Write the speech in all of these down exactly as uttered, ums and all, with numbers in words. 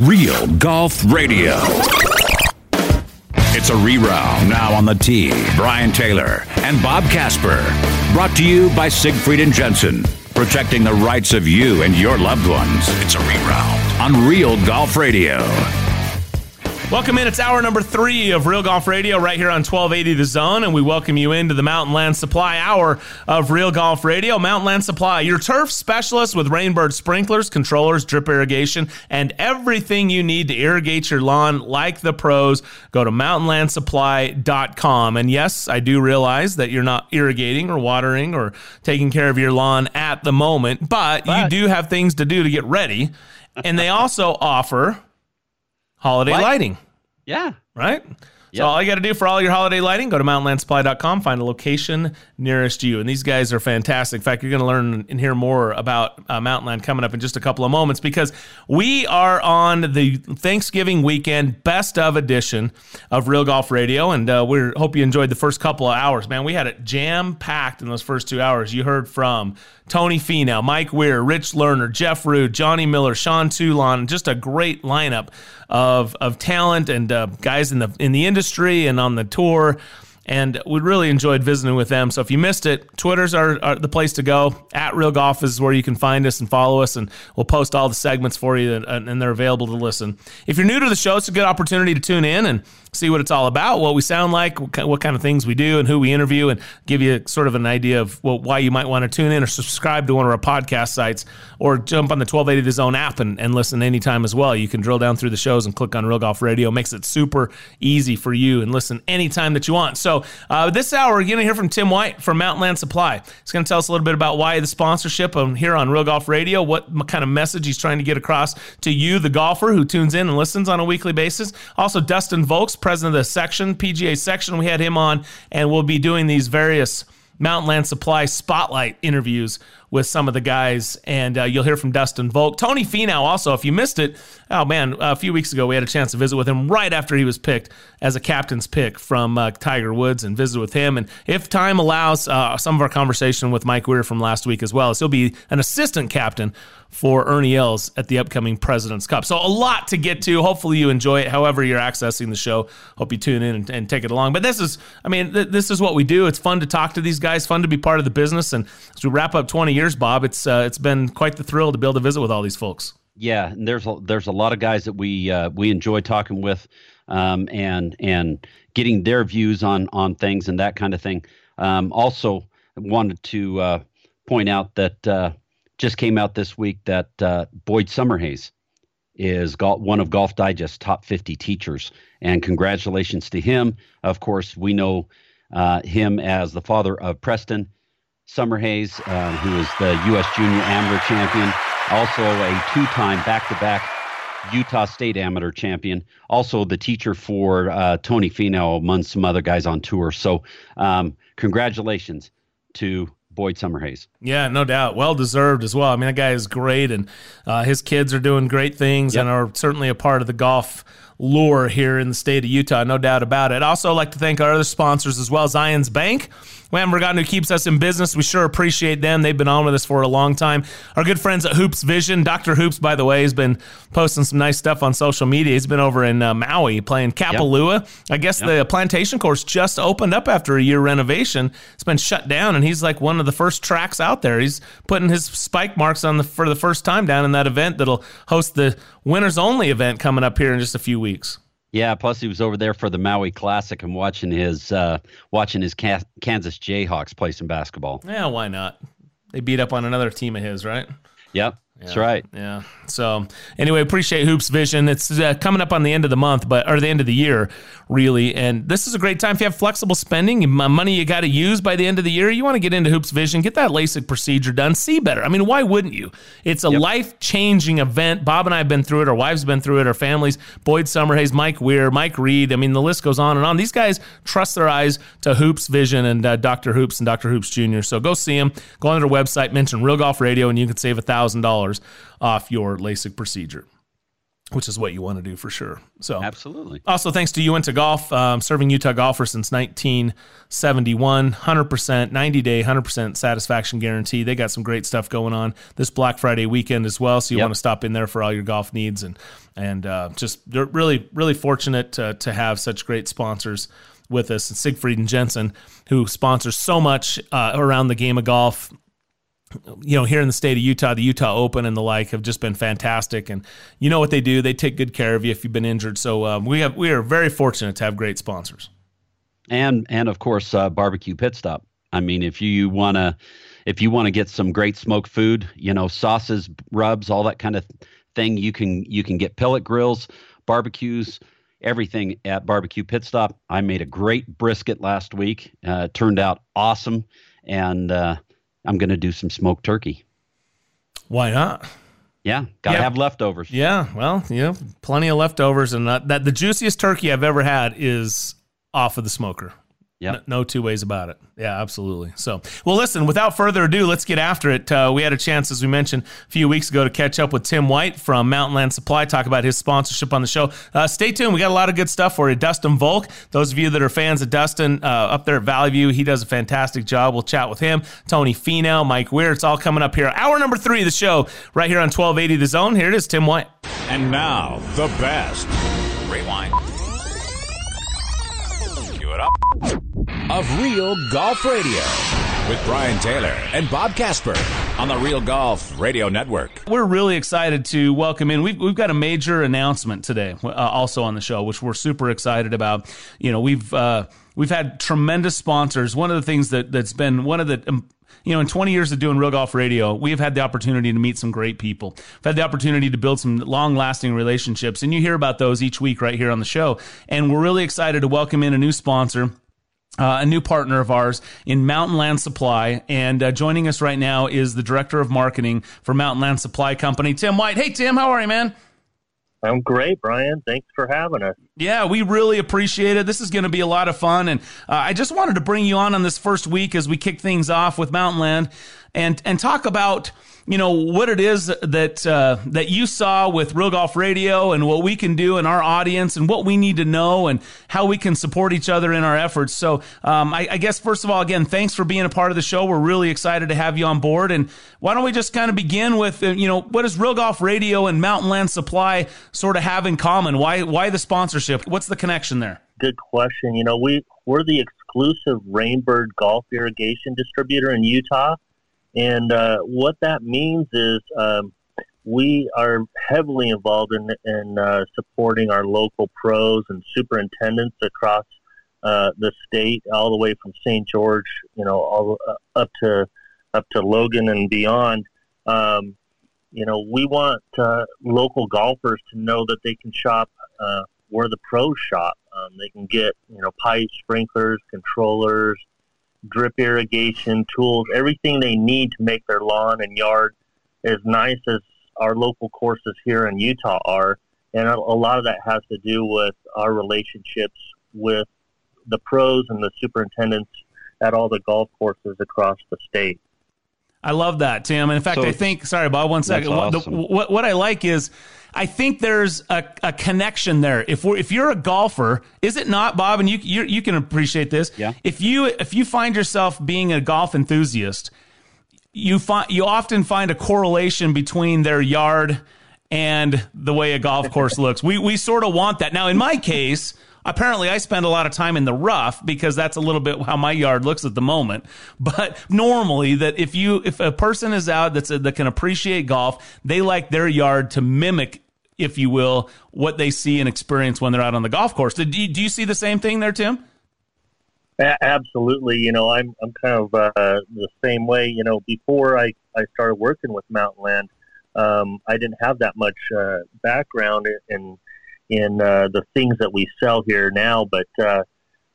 Real Golf Radio. It's a reround now on the tee. Brian Taylor and Bob Casper. Brought to you by Siegfried and Jensen. Protecting the rights of you and your loved ones. It's a reround on Real Golf Radio. Welcome in. It's hour number three of Real Golf Radio right here on twelve eighty The Zone, and we welcome you into the Mountain Land Supply Hour of Real Golf Radio. Mountain Land Supply, your turf specialist with Rainbird sprinklers, controllers, drip irrigation, and everything you need to irrigate your lawn like the pros. Go to mountain land supply dot com. And yes, I do realize that you're not irrigating or watering or taking care of your lawn at the moment, but, but. you do have things to do to get ready. And they also offer... holiday Light. lighting. Yeah. Right? Yep. So all you got to do for all your holiday lighting, go to mountain land supply dot com, find a location nearest you. And these guys are fantastic. In fact, you're going to learn and hear more about uh, Mountain Land coming up in just a couple of moments, because we are on the Thanksgiving weekend best of edition of Real Golf Radio. And uh, we hope you enjoyed the first couple of hours. Man, we had it jam-packed in those first two hours. You heard from Tony Finau, Mike Weir, Rich Lerner, Jeff Rude, Johnny Miller, Sean Toulon. Just a great lineup of of talent and uh, guys in the in the industry. Industry and on the tour, and we really enjoyed visiting with them. So if you missed it, Twitter's are, are the place to go. At Real Golf is where you can find us and follow us, and we'll post all the segments for you, and, and they're available to listen. If you're new to the show, it's a good opportunity to tune in and see what it's all about, what we sound like, what kind of things we do, and who we interview, and give you sort of an idea of well, why you might want to tune in or subscribe to one of our podcast sites, or jump on the twelve eighty The Zone app and, and listen anytime as well. You can drill down through the shows and click on Real Golf Radio. It makes it super easy for you and listen anytime that you want. So uh, this hour, we're going to hear from Tim White from Mountain Land Supply. He's going to tell us a little bit about why the sponsorship um, here on Real Golf Radio, what kind of message he's trying to get across to you, the golfer who tunes in and listens on a weekly basis. Also, Dustin Volk, president of the section, P G A section. We had him on, and we'll be doing these various Mountain Land Supply spotlight interviews with some of the guys, and uh, you'll hear from Dustin Volk. Tony Finau also, if you missed it, oh man, a few weeks ago we had a chance to visit with him right after he was picked as a captain's pick from uh, Tiger Woods, and visit with him. And if time allows, uh, some of our conversation with Mike Weir from last week as well, as he'll be an assistant captain for Ernie Els at the upcoming President's Cup. So a lot to get to. Hopefully you enjoy it, however you're accessing the show. Hope you tune in and, and take it along. But this is, I mean, th- this is what we do. It's fun to talk to these guys, fun to be part of the business. And as we wrap up twenty years, Years, Bob, it's uh, it's been quite the thrill to be able to visit with all these folks. Yeah, and there's a, there's a lot of guys that we uh, we enjoy talking with, um, and and getting their views on on things and that kind of thing. Um, also, wanted to uh, point out that uh, just came out this week that uh, Boyd Summerhays is golf, one of Golf Digest's top fifty teachers, and congratulations to him. Of course, we know uh, him as the father of Preston Summerhays, uh, who is the U S Junior Amateur Champion, also a two-time back-to-back Utah State Amateur Champion, also the teacher for uh, Tony Finau, among some other guys on tour. So um, congratulations to Boyd Summerhays. Yeah, no doubt. Well-deserved as well. I mean, that guy is great, and uh, his kids are doing great things, yep, and are certainly a part of the golf lore here in the state of Utah, no doubt about it. I'd also like to thank our other sponsors as well, Zions Bank. We haven't forgotten who keeps us in business. We sure appreciate them. They've been on with us for a long time. Our good friends at Hoops Vision. Doctor Hoops, by the way, has been posting some nice stuff on social media. He's been over in uh, Maui playing Kapalua. Yep. I guess yep. the plantation course just opened up after a year renovation. It's been shut down, and he's like one of the first tracks out there. He's putting his spike marks on the for the first time down in that event that'll host the Winners Only event coming up here in just a few weeks. Yeah, plus he was over there for the Maui Classic and watching his uh, watching his Ca- Kansas Jayhawks play some basketball. Yeah, why not? They beat up on another team of his, right? Yep. Yeah, that's right. Yeah. So anyway, appreciate Hoops Vision. It's uh, coming up on the end of the month, but or the end of the year, really. And this is a great time if you have flexible spending, money you got to use by the end of the year. You want to get into Hoops Vision, get that LASIK procedure done, see better. I mean, why wouldn't you? It's a yep. life-changing event. Bob and I have been through it. Our wives have been through it. Our families. Boyd Summerhays, Mike Weir, Mike Reed. I mean, the list goes on and on. These guys trust their eyes to Hoops Vision and uh, Doctor Hoops and Doctor Hoops Junior So go see them. Go on their website, mention Real Golf Radio, and you can save a thousand dollars off your LASIK procedure. which is what you want to do for sure. So absolutely. Also, thanks to Uinta Golf, um, serving Utah golfers since nineteen seventy-one, one hundred percent, ninety-day, one hundred percent satisfaction guarantee. They got some great stuff going on this Black Friday weekend as well, so you yep. want to stop in there for all your golf needs. And and uh, just they're really, really fortunate to, to have such great sponsors with us. And Siegfried and Jensen, who sponsors so much uh, around the game of golf. You know, here in the state of Utah, the Utah Open and the like have just been fantastic. And you know what they do? They take good care of you if you've been injured. So um, we have we are very fortunate to have great sponsors. And and of course, uh, Barbecue Pit Stop. I mean, if you wanna if you wanna get some great smoked food, you know, sauces, rubs, all that kind of thing, you can you can get pellet grills, barbecues, everything at Barbecue Pit Stop. I made a great brisket last week. Uh, it turned out awesome, and uh, I'm going to do some smoked turkey. Why not? Yeah, got to yeah. have leftovers. Yeah, well, you know, plenty of leftovers. And that, that the juiciest turkey I've ever had is off of the smoker. Yeah, no, no two ways about it. Yeah, absolutely. So, well, listen, without further ado, let's get after it. Uh, we had a chance, as we mentioned a few weeks ago, to catch up with Tim White from Mountain Land Supply, talk about his sponsorship on the show. Uh, stay tuned. We got a lot of good stuff for you. Dustin Volk, those of you that are fans of Dustin uh, up there at Valley View, he does a fantastic job. We'll chat with him. Tony Finau, Mike Weir, it's all coming up here. Hour number three of the show right here on twelve eighty The Zone. Here it is, Tim White. And now, the best. Rewind. Cue it up. Of Real Golf Radio with Brian Taylor and Bob Casper on the Real Golf Radio Network. We're really excited to welcome in. We've, we've got a major announcement today uh, also on the show, which we're super excited about. You know, we've uh, we've had tremendous sponsors. One of the things that, that's been one of the... Um, You know, in twenty years of doing Real Golf Radio, we've had the opportunity to meet some great people. We've had the opportunity to build some long-lasting relationships, and you hear about those each week right here on the show. And we're really excited to welcome in a new sponsor, uh, a new partner of ours in Mountain Land Supply. And uh, joining us right now is the Director of Marketing for Mountain Land Supply Company, Tim White. Hey, Tim, how are you, man? I'm great, Brian. Thanks for having us. Yeah, we really appreciate it. This is going to be a lot of fun. And uh, I just wanted to bring you on on this first week as we kick things off with Mountain Land and, and talk about, you know, what it is that uh, that you saw with Real Golf Radio and what we can do in our audience and what we need to know and how we can support each other in our efforts. So um, I, I guess, first of all, again, thanks for being a part of the show. We're really excited to have you on board. And why don't we just kind of begin with, you know, what does Real Golf Radio and Mountain Land Supply sort of have in common? Why why the sponsorship? What's the connection there? Good question. You know, we, we're the exclusive Rainbird golf irrigation distributor in Utah. And uh, what that means is um, we are heavily involved in, in uh, supporting our local pros and superintendents across uh, the state, all the way from Saint George, you know, all uh, up to up to Logan and beyond. Um, you know, we want uh, local golfers to know that they can shop uh, where the pros shop. Um, they can get, you know, pipes, sprinklers, controllers, drip irrigation tools, everything they need to make their lawn and yard as nice as our local courses here in Utah are. And a, a lot of that has to do with our relationships with the pros and the superintendents at all the golf courses across the state. I love that, Tim. And in fact, so, I think, sorry, Bob, one second. Awesome. What, what, what I like is I think there's a, a connection there. If we're, if you're a golfer, is it not, Bob? And you, you you can appreciate this. Yeah. If you if you find yourself being a golf enthusiast, you find you often find a correlation between their yard and the way a golf course looks. We we sort of want that. Now, in my case, apparently I spend a lot of time in the rough because that's a little bit how my yard looks at the moment. But normally that if you, if a person is out that's a, that can appreciate golf, they like their yard to mimic, if you will, what they see and experience when they're out on the golf course. Do you, do you see the same thing there, Tim? Absolutely. You know, I'm, I'm kind of uh, the same way. You know, before I, I started working with Mountain Land, um, I didn't have that much uh, background in, in in uh, the things that we sell here now, but uh,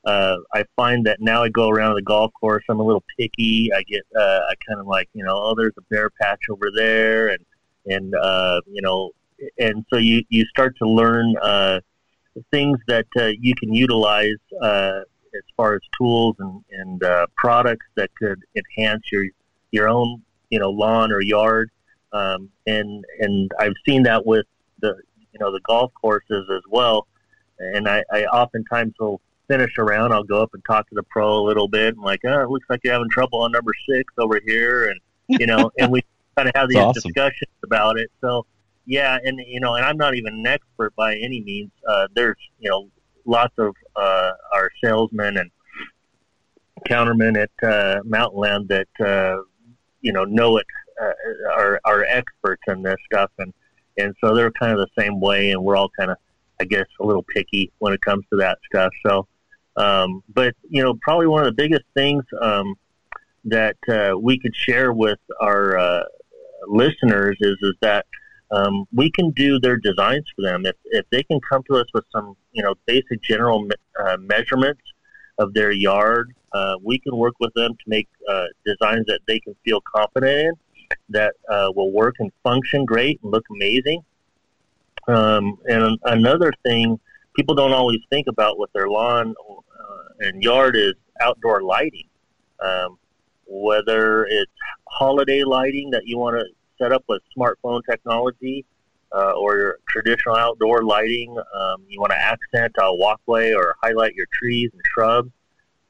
uh, I find that now I go around the golf course, I'm a little picky. I get, uh, I kind of like, you know, oh, there's a bare patch over there, and and uh, you know, and so you you start to learn uh, things that uh, you can utilize uh, as far as tools and and uh, products that could enhance your your own, you know, lawn or yard, um, and and I've seen that with the you know, the golf courses as well. And I, I oftentimes will finish around. I'll go up and talk to the pro a little bit. I'm like, oh, it looks like you're having trouble on number six over here. And, you know, and we kind of have these awesome discussions about it. So, yeah, and, you know, and I'm not even an expert by any means. Uh, there's, you know, lots of uh, our salesmen and countermen at uh, Mountain Land that, uh, you know, know it, uh, are, are experts in this stuff. And, and so they're kind of the same way. And we're all kind of, I guess, a little picky when it comes to that stuff. So, um, but, you know, probably one of the biggest things um, that uh, we could share with our uh, listeners is, is that um, we can do their designs for them. If, if they can come to us with some, you know, basic general uh, measurements of their yard, uh, we can work with them to make uh, designs that they can feel confident in, that uh, will work and function great and look amazing. Um, and another thing people don't always think about with their lawn uh, and yard is outdoor lighting. Um, whether it's holiday lighting that you want to set up with smartphone technology uh, or traditional outdoor lighting, um, you want to accent a walkway or highlight your trees and shrubs,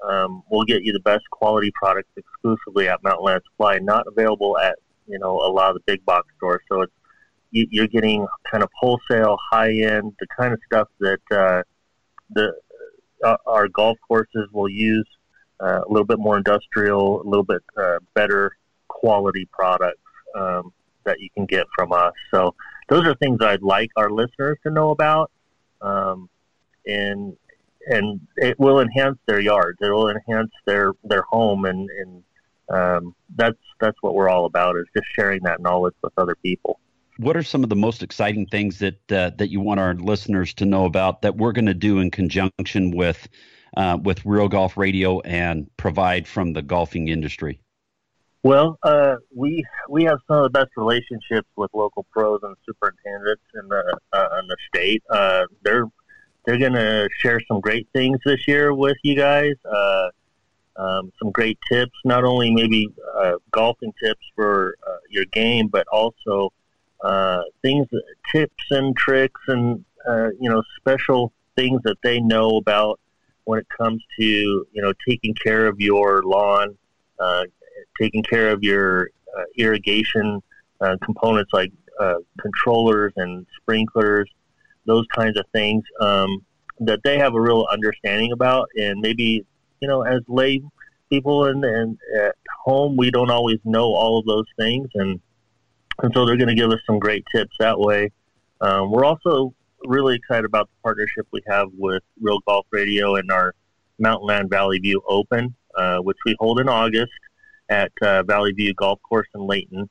um, we'll get you the best quality products exclusively at Mountain Land Supply, not available at, you know, a lot of the big box stores. So it's, you're getting kind of wholesale, high-end, the kind of stuff that uh, the uh, our golf courses will use, uh, a little bit more industrial, a little bit uh, better quality products um, that you can get from us. So those are things I'd like our listeners to know about, um, and and it will enhance their yards. It will enhance their, their home, and, and um, that's that's what we're all about, is just sharing that knowledge with other people. What are some of the most exciting things that uh, that you want our listeners to know about that we're going to do in conjunction with uh, with Real Golf Radio and provide from the golfing industry? Well, uh, we we have some of the best relationships with local pros and superintendents in the uh, in the state. Uh, they're they're going to share some great things this year with you guys. Uh, Um, some great tips, not only maybe uh, golfing tips for uh, your game, but also uh, things, tips and tricks and, uh, you know, special things that they know about when it comes to, you know, taking care of your lawn, uh, taking care of your uh, irrigation uh, components like uh, controllers and sprinklers, those kinds of things um, that they have a real understanding about. And maybe, you know, as lay people and, and at home, we don't always know all of those things. And, and so they're going to give us some great tips that way. Um, we're also really excited about the partnership we have with Real Golf Radio and our Mountain Land Valley View Open, uh, which we hold in August at uh, Valley View Golf Course in Layton.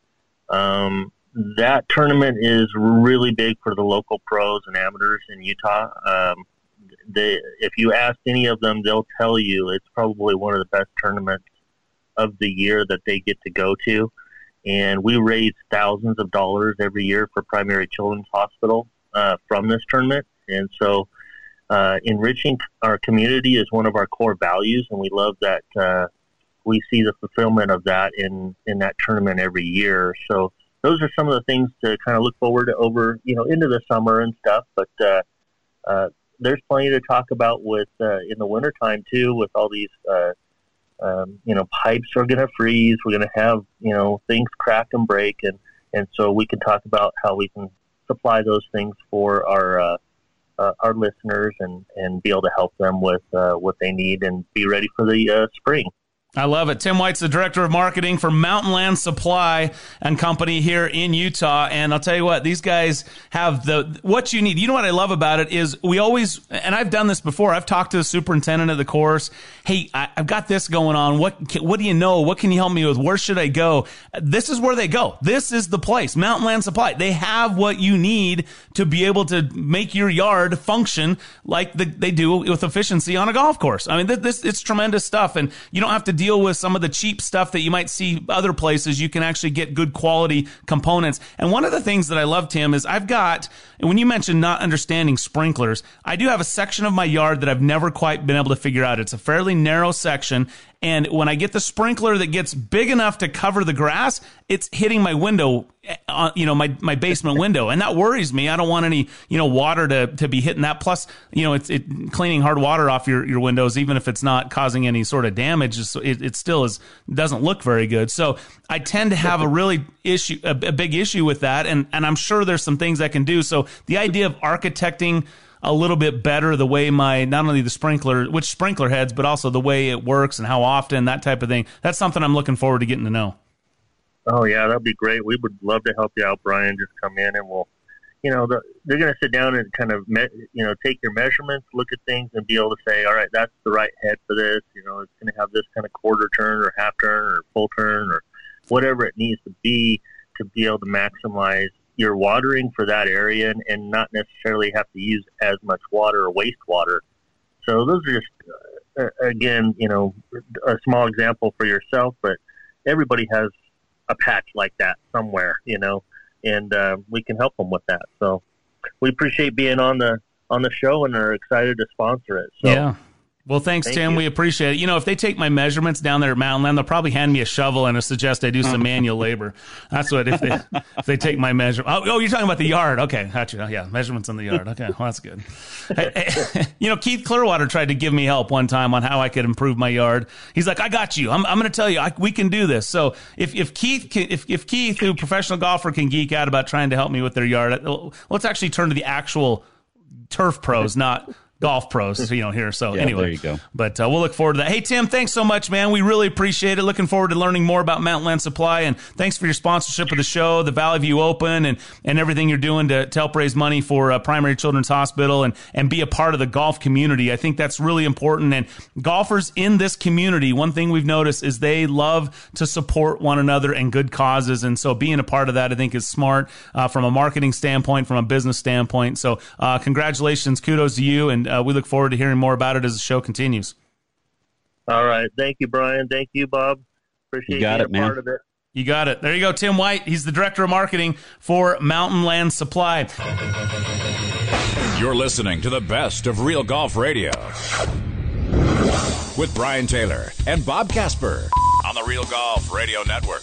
Um, that tournament is really big for the local pros and amateurs in Utah. Um, they, if you ask any of them, they'll tell you it's probably one of the best tournaments of the year that they get to go to. And we raise thousands of dollars every year for Primary Children's Hospital uh, from this tournament. And so uh, enriching our community is one of our core values, and we love that uh, we see the fulfillment of that in, in that tournament every year. So those are some of the things to kind of look forward to over, you know, into the summer and stuff. But uh, uh, there's plenty to talk about with uh, in the wintertime, too, with all these uh Um, you know, pipes are going to freeze. We're going to have, you know, things crack and break. And, and so we can talk about how we can supply those things for our uh, uh, our listeners and, and be able to help them with uh, what they need and be ready for the uh, spring. I love it. Tim White's the Director of Marketing for Mountain Land Supply and Company here in Utah. And I'll tell you what, these guys have the what you need. You know what I love about it is we always, and I've done this before, I've talked to the superintendent of the course. Hey, I, I've got this going on. What can, what do you know? What can you help me with? Where should I go? This is where they go. This is the place, Mountain Land Supply. They have what you need to be able to make your yard function like the, they do with efficiency on a golf course. I mean, this it's tremendous stuff, and you don't have to deal deal with some of the cheap stuff that you might see other places. You can actually get good quality components. And one of the things that I love, Tim, is I've got, and when you mentioned not understanding sprinklers, I do have a section of my yard that I've never quite been able to figure out. It's a fairly narrow section, And when I get the sprinkler that gets big enough to cover the grass, it's hitting my window, uh, you know, my, my basement window. And that worries me. I don't want any, you know, water to, to be hitting that. Plus, you know, it's it, cleaning hard water off your, your windows, even if it's not causing any sort of damage, it, it still is doesn't look very good. So I tend to have a really issue, a, a big issue with that. And, and I'm sure there's some things I can do. So the idea of architecting a little bit better the way my, not only the sprinkler, which sprinkler heads, but also the way it works and how often, that type of thing. That's something I'm looking forward to getting to know. Oh yeah, that'd be great. We would love to help you out, Brian. Just come in and we'll, you know, the, they're going to sit down and kind of, me, you know, take your measurements, look at things and be able to say, all right, that's the right head for this. You know, it's going to have this kind of quarter turn or half turn or full turn or whatever it needs to be to be able to maximize you're watering for that area and, and not necessarily have to use as much water or wastewater. So those are just, uh, again, you know, a small example for yourself, but everybody has a patch like that somewhere, you know, and uh, we can help them with that. So we appreciate being on the on the show and are excited to sponsor it. So. Yeah. Well, thanks, Thank Tim. You. We appreciate it. You know, if they take my measurements down there at Mountain Land, they'll probably hand me a shovel and suggest I do some manual labor. That's what, if they if they take my measurement. Oh, oh, you're talking about the yard. Okay, got you. Oh, yeah, measurements in the yard. Okay, well, that's good. Hey, hey, you know, Keith Clearwater tried to give me help one time on how I could improve my yard. He's like, I got you. I'm I'm going to tell you, I, we can do this. So if, if Keith, can, if, if Keith, who professional golfer, can geek out about trying to help me with their yard, let's actually turn to the actual turf pros, not golf pros, you know, here. So yeah, anyway, there you go. But uh, we'll look forward to that. Hey, Tim, thanks so much, man. We really appreciate it. Looking forward to learning more about Mountain Land Supply, and thanks for your sponsorship of the show, the Valley View Open, and, and everything you're doing to, to help raise money for uh, Primary Children's Hospital and, and be a part of the golf community. I think that's really important. And golfers in this community, one thing we've noticed is they love to support one another and good causes. And so being a part of that, I think, is smart uh, from a marketing standpoint, from a business standpoint. So uh, congratulations. Kudos to you. And uh, we look forward to hearing more about it as the show continues. All right. Thank you, Brian. Thank you, Bob. Appreciate you got being it, a man. Part of it. You got it. There you go. Tim White. He's the director of marketing for Mountain Land Supply. You're listening to the best of Real Golf Radio with Brian Taylor and Bob Casper on the Real Golf Radio Network.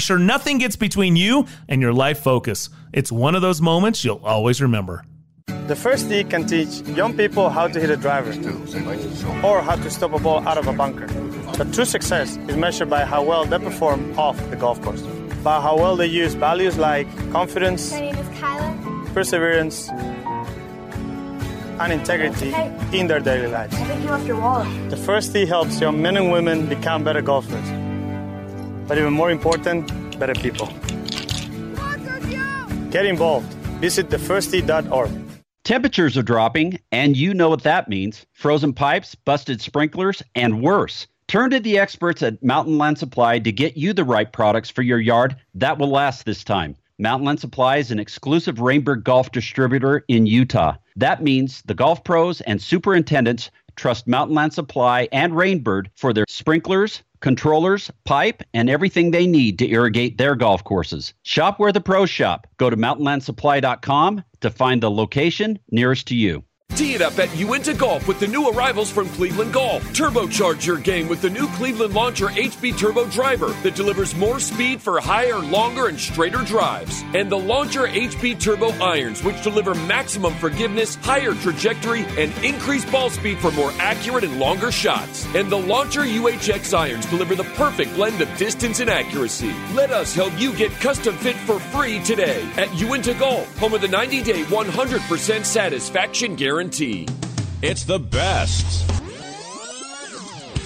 sure nothing gets between you and your life focus. It's one of those moments you'll always remember. The first tee can teach young people how to hit a driver or how to stop a ball out of a bunker. But true success is measured by how well they perform off the golf course, by how well they use values like confidence, perseverance, and integrity in their daily lives. I think you left your wallet. The first tee helps young men and women become better golfers, but even more important, better people. Get involved. Visit the first tee dot org. Temperatures are dropping, and you know what that means. Frozen pipes, busted sprinklers, and worse. Turn to the experts at Mountain Land Supply to get you the right products for your yard that will last this time. Mountain Land Supply is an exclusive Rainbird golf distributor in Utah. That means the golf pros and superintendents trust Mountain Land Supply and Rainbird for their sprinklers, controllers, pipe, and everything they need to irrigate their golf courses. Shop where the pros shop. Go to mountain land supply dot com to find the location nearest to you. Tee it up at Uinta Golf with the new arrivals from Cleveland Golf. Turbocharge your game with the new Cleveland Launcher H P Turbo driver that delivers more speed for higher, longer, and straighter drives. And the Launcher H P Turbo irons, which deliver maximum forgiveness, higher trajectory, and increased ball speed for more accurate and longer shots. And the Launcher U H X irons deliver the perfect blend of distance and accuracy. Let us help you get custom fit for free today at Uinta Golf, home of the ninety-day one hundred percent satisfaction guarantee. It's the best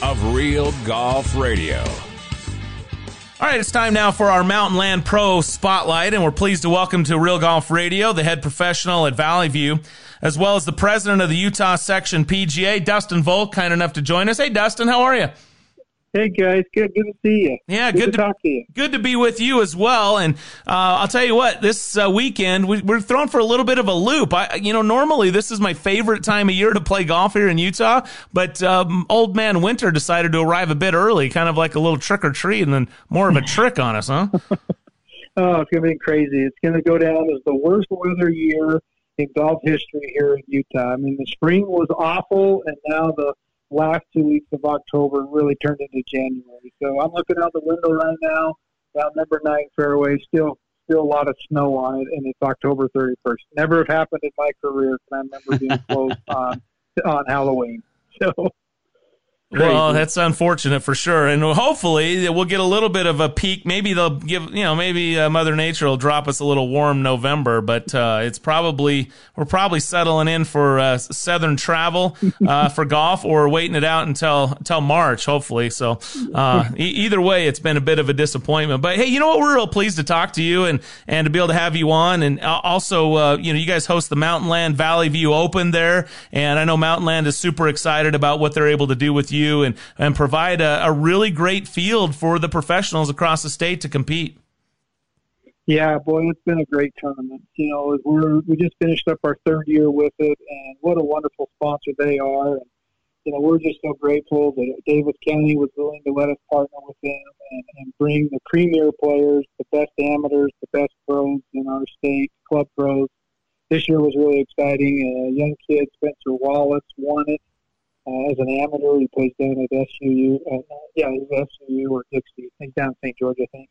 of Real Golf Radio. All right, it's time now for our Mountain Land Pro Spotlight, and we're pleased to welcome to Real Golf Radio the head professional at Valley View, as well as the president of the Utah Section P G A, Dustin Volk, kind enough to join us. Hey, Dustin, how are you? Hey, guys. Good, good to see you. Yeah, good, good to, to talk to you. Good to be with you as well. And uh, I'll tell you what, this uh, weekend, we, we're thrown for a little bit of a loop. I, you know, normally this is my favorite time of year to play golf here in Utah, but um, old man winter decided to arrive a bit early, kind of like a little trick or treat and then more of a trick on us, huh? Oh, it's going to be crazy. It's going to go down as the worst weather year in golf history here in Utah. I mean, the spring was awful, and now the last two weeks of October really turned into January. So I'm looking out the window right now, down number nine fairway, still still a lot of snow on it, and it's October thirty-first. Never have happened in my career, and I remember being closed on, on Halloween. So, crazy. Well, that's unfortunate for sure, and hopefully we'll get a little bit of a peak. Maybe they'll give, you know, maybe uh, Mother Nature will drop us a little warm November, but uh, it's probably we're probably settling in for uh, southern travel uh, for golf, or waiting it out until until March, hopefully. So uh, e- either way, it's been a bit of a disappointment. But hey, you know what? We're real pleased to talk to you and and to be able to have you on, and also uh, you know, you guys host the Mountain Land Valley View Open there, and I know Mountain Land is super excited about what they're able to do with you. you and, and provide a, a really great field for the professionals across the state to compete. Yeah, boy, it's been a great tournament. You know, we're, we just finished up our third year with it, and what a wonderful sponsor they are. And, you know, we're just so grateful that Davis County was willing to let us partner with them and, and bring the premier players, the best amateurs, the best pros in our state, club pros. This year was really exciting. A young kid, Spencer Wallace, won it. Uh, as an amateur, he plays down at S U U. Uh, yeah, it was S U U or Dixie. He's down in Saint George, I think.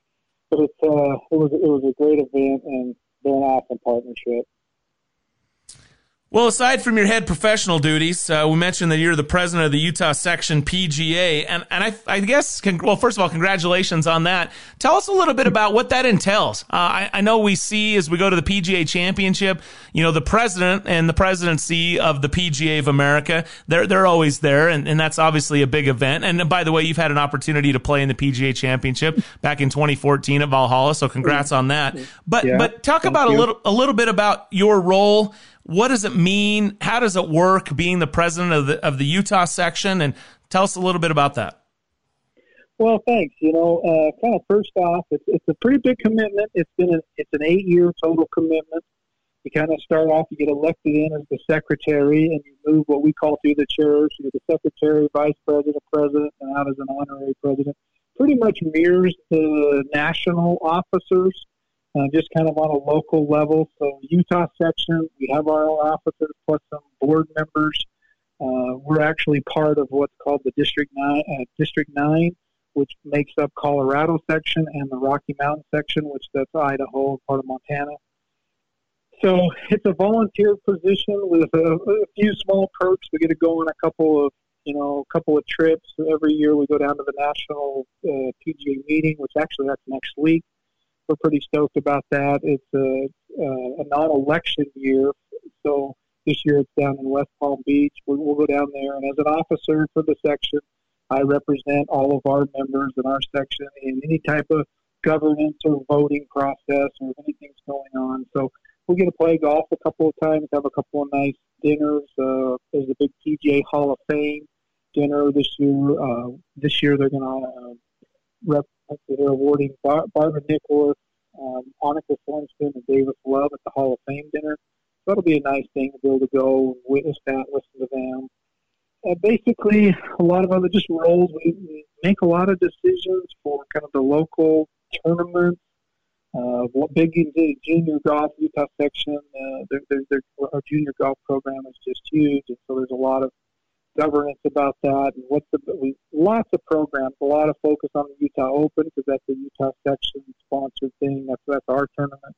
But it's, uh, it was it was a great event, and they're an awesome partnership. Well, aside from your head professional duties, uh, we mentioned that you're the president of the Utah Section P G A, and and I, I guess, con- well, first of all, congratulations on that. Tell us a little bit about what that entails. Uh, I, I know we see as we go to the P G A Championship, you know, the president and the presidency of the P G A of America, they're they're always there, and, and that's obviously a big event. And by the way, you've had an opportunity to play in the P G A Championship back in twenty fourteen at Valhalla, so congrats on that. But yeah, but talk about you. a little a little bit about your role. What does it mean? How does it work being the president of the of the Utah section? And tell us a little bit about that. Well, thanks. You know, uh, kind of first off, it's, it's a pretty big commitment. It's been a, it's an eight-year total commitment. You kind of start off, you get elected in as the secretary, and you move what we call through the chairs. You're the secretary, vice president, president, and out as an honorary president. Pretty much mirrors the national officers, uh, just kind of on a local level. So Utah Section, we have our own officers plus some board members. Uh, we're actually part of what's called the District Nine, uh, District Nine, which makes up Colorado Section and the Rocky Mountain Section, which that's Idaho and part of Montana. So it's a volunteer position with a, a few small perks. We get to go on a couple of, you know, a couple of trips. Every year we go down to the national uh, P G A meeting, which actually that's next week. We're pretty stoked about that. It's a, a non-election year, so this year it's down in West Palm Beach. We'll, we'll go down there, and as an officer for the section, I represent all of our members in our section in any type of governance or voting process or if anything's going on. So we get to play golf a couple of times, have a couple of nice dinners. Uh, there's a big P G A Hall of Fame dinner this year. Uh, this year they're going to uh, represent they're awarding Bar- Barbara Nicholas, um, Annika Sorenstam, and Davis Love at the Hall of Fame dinner. So it'll be a nice thing to be able to go and witness that, listen to them. And basically, a lot of other just roles. We, we make a lot of decisions for kind of the local tournaments. Uh, big junior golf, Utah Section, uh, they're, they're, they're, our junior golf program is just huge, and so there's a lot of governance about that. And what's the, we, lots of programs, a lot of focus on the Utah Open because that's a Utah Section-sponsored thing. That's that's our tournament.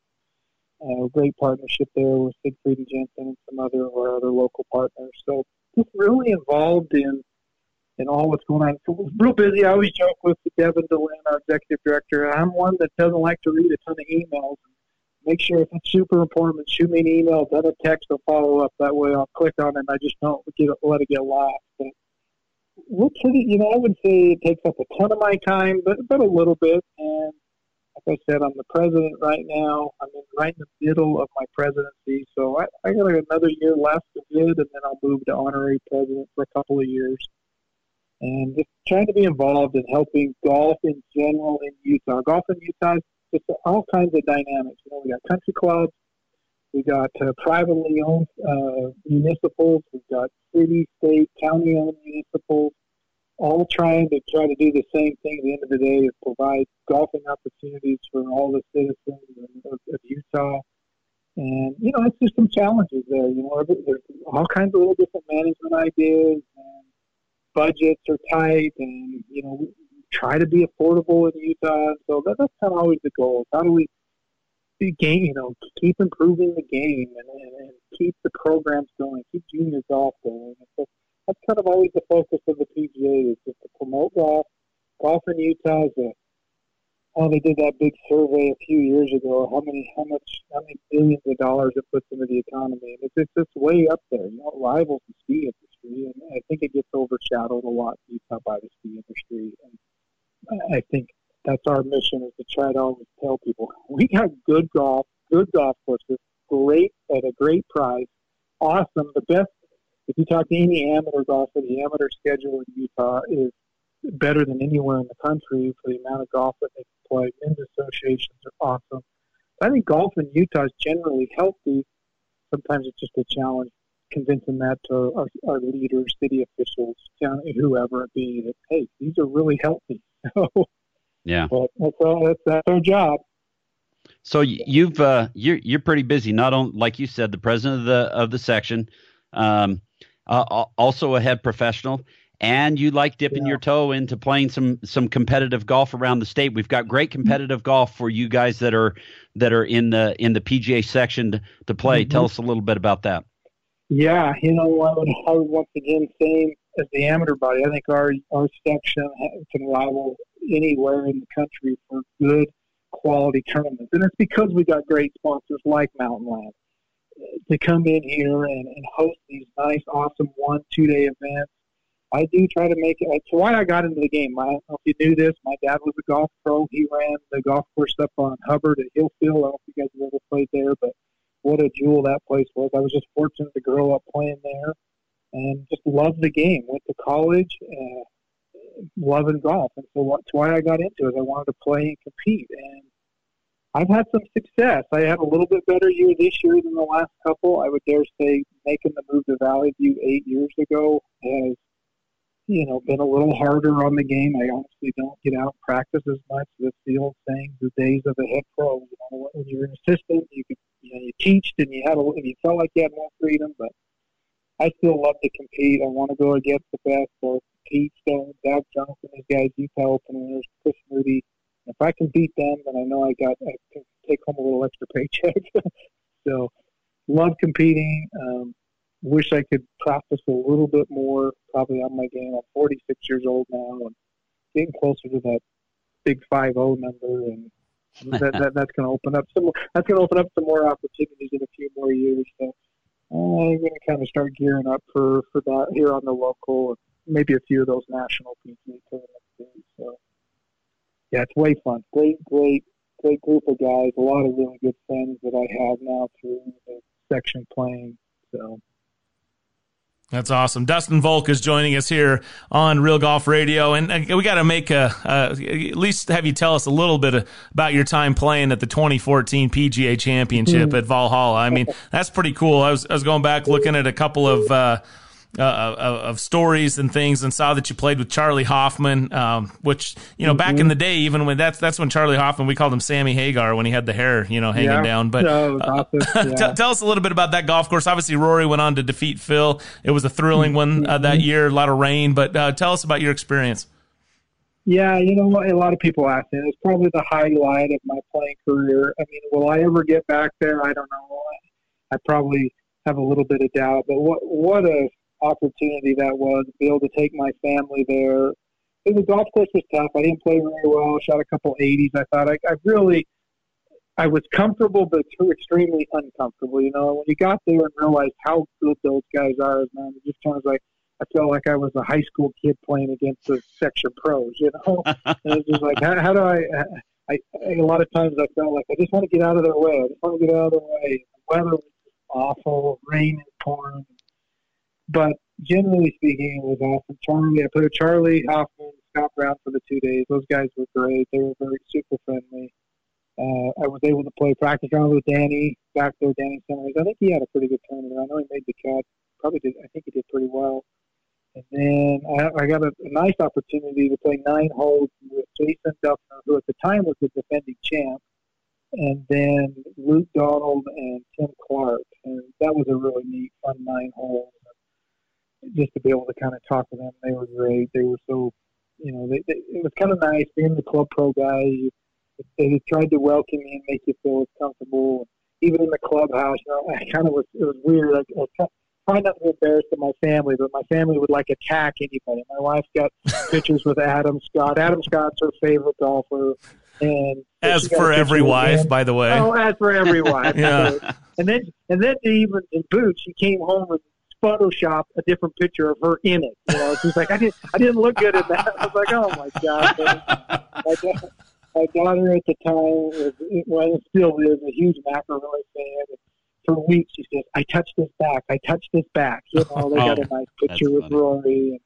Uh, great partnership there with Siegfried and Jensen and some other of our other local partners. So just really involved in and all what's going on. So it was real busy. I always joke with Devin DeLynn, our executive director. I'm one that doesn't like to read a ton of emails. Make sure if it's super important, shoot me an email, then a text, or follow up. That way I'll click on it and I just don't get, let it get lost. But we're pretty, you know, I would say it takes up a ton of my time, but, but a little bit. And like I said, I'm the president right now. I'm in right in the middle of my presidency. So I, I got another year left to do, and then I'll move to honorary president for a couple of years. And just trying to be involved in helping golf in general in Utah. Golf in Utah is just all kinds of dynamics. You know, we got country clubs, we got uh, privately owned uh, municipals, we've got city, state, county-owned municipals, all trying to try to do the same thing at the end of the day is provide golfing opportunities for all the citizens of, of Utah. And, you know, it's just some challenges there. You know, there's all kinds of little different management ideas and budgets are tight, and you know we try to be affordable in Utah. So that, that's kind of always the goal. How do we gain, you know, keep improving the game and, and, and keep the programs going, keep junior golf going. So that's kind of always the focus of the P G A is just to promote golf. Golf in Utah is a oh, they did that big survey a few years ago. How many, how much, how many billions of dollars it puts into the economy? And it's just way up there. You know, it rivals the ski industry, and I think it gets overshadowed a lot in Utah by the ski industry. And I think that's our mission is to try to always tell people we got good golf, good golf courses, great at a great price, awesome. The best. If you talk to any amateur golfer, the amateur schedule in Utah is better than anywhere in the country for the amount of golf that they can play. Men's associations are awesome. I think golf in Utah is generally healthy. Sometimes it's just a challenge convincing that to our, our leaders, city officials, whoever it be, that, hey, these are really healthy. Yeah. But that's, all, that's, that's our job. So you've, uh, you're, you're pretty busy. Not on, like you said, the president of the, of the section, um, uh, also a head professional. And you like dipping yeah. your toe into playing some some competitive golf around the state. We've got great competitive golf for you guys that are that are in the in the P G A section to, to play. Mm-hmm. Tell us a little bit about that. Yeah, you know, I would, I would once again say as the amateur body, I think our our section can rival anywhere in the country for good quality tournaments, and it's because we got great sponsors like Mountain Land to come in here and, and host these nice, awesome one two day events. I do try to make it. It's why I got into the game. I don't know if you knew this. My dad was a golf pro. He ran the golf course up on Hubbard at Hillfield. I don't know if you guys have ever played there, but what a jewel that place was. I was just fortunate to grow up playing there and just loved the game. Went to college, uh, loving golf. And so that's why I got into it. I wanted to play and compete. And I've had some success. I had a little bit better year this year than the last couple. I would dare say making the move to Valley View eight years ago has, you know, been a little harder on the game. I honestly don't get out and practice as much. That's the old saying, the days of a head pro. You know, when you're an assistant, you could, you know, you teached and you had a, and you felt like you had more freedom. But I still love to compete. I want to go against the best. Or Pete Stone, Doug Johnson, these guys, Utah Open winners, Chris Moody. If I can beat them, then I know I got I can take home a little extra paycheck. So, love competing. Um, wish I could practice a little bit more, probably on my game. I'm forty-six years old now and getting closer to that big five oh number, and that, that that's going to open up some. That's going to open up some more opportunities in a few more years. So, uh, I'm going to kind of start gearing up for, for that here on the local, and maybe a few of those national P G A tournaments too. So. Yeah, it's way fun. Great, great, great group of guys. A lot of really good friends that I have now through the section playing. So that's awesome. Dustin Volk is joining us here on Real Golf Radio, and we got to make a, a at least have you tell us a little bit about your time playing at the twenty fourteen P G A Championship mm. at Valhalla. I mean, that's pretty cool. I was I was going back looking at a couple of. Uh, Uh, of, of stories and things, and saw that you played with Charlie Hoffman, um, which, you know, mm-hmm. back in the day, even when that's that's when Charlie Hoffman, we called him Sammy Hagar when he had the hair, you know, hanging yeah. down. But no, uh, awesome. yeah. t- tell us a little bit about that golf course. Obviously, Rory went on to defeat Phil. It was a thrilling one uh, that year, a lot of rain. But uh, tell us about your experience. Yeah, you know, a lot of people ask me. It's probably the highlight of my playing career. I mean, will I ever get back there? I don't know. I, I probably have a little bit of doubt. But what what a opportunity that was to be able to take my family there. The golf course was tough. I didn't play very well. Shot a couple eighties. I thought I, I really, I was comfortable, but too extremely uncomfortable. You know, when you got there and realized how good those guys are, man, it just kind of like I felt like I was a high school kid playing against the section pros. You know, and it was just like, how, how do I, I? I a lot of times I felt like I just want to get out of their way. I just want to get out of their way. The weather was awful. Rain and pouring. But generally speaking, it was awesome. Charlie, I put a Charlie Hoffman, Scott Brown for the two days. Those guys were great. They were very super friendly. Uh, I was able to play practice round with Danny back there, Danny Summers. I think he had a pretty good tournament. I know he made the cut. Probably did. I think he did pretty well. And then I, I got a, a nice opportunity to play nine holes with Jason Duffner, who at the time was the defending champ, and then Luke Donald and Tim Clark. And that was a really neat, fun nine holes. Just to be able to kind of talk to them. They were great. They were so, you know, they, they, it was kind of nice being the club pro guy. You, they tried to welcome you and make you feel as comfortable. Even in the clubhouse, you know, I kind of was, it was weird. Like, I was trying not to be embarrassed to my family, but my family would like attack anybody. My wife got pictures with Adam Scott. Adam Scott's her favorite golfer. And as for every wife, by the way. Oh, as for every wife. yeah. So, and then, and then to even in boots, she came home and Photoshop a different picture of her in it. You know, she's like, I didn't, I didn't look good at that. I was like, oh my god! My daughter, my daughter at the time was, well, still is a huge McElroy fan. And for weeks, she says, "I touched this back. I touched this back." You know, they oh, got a nice picture with funny. Rory, and,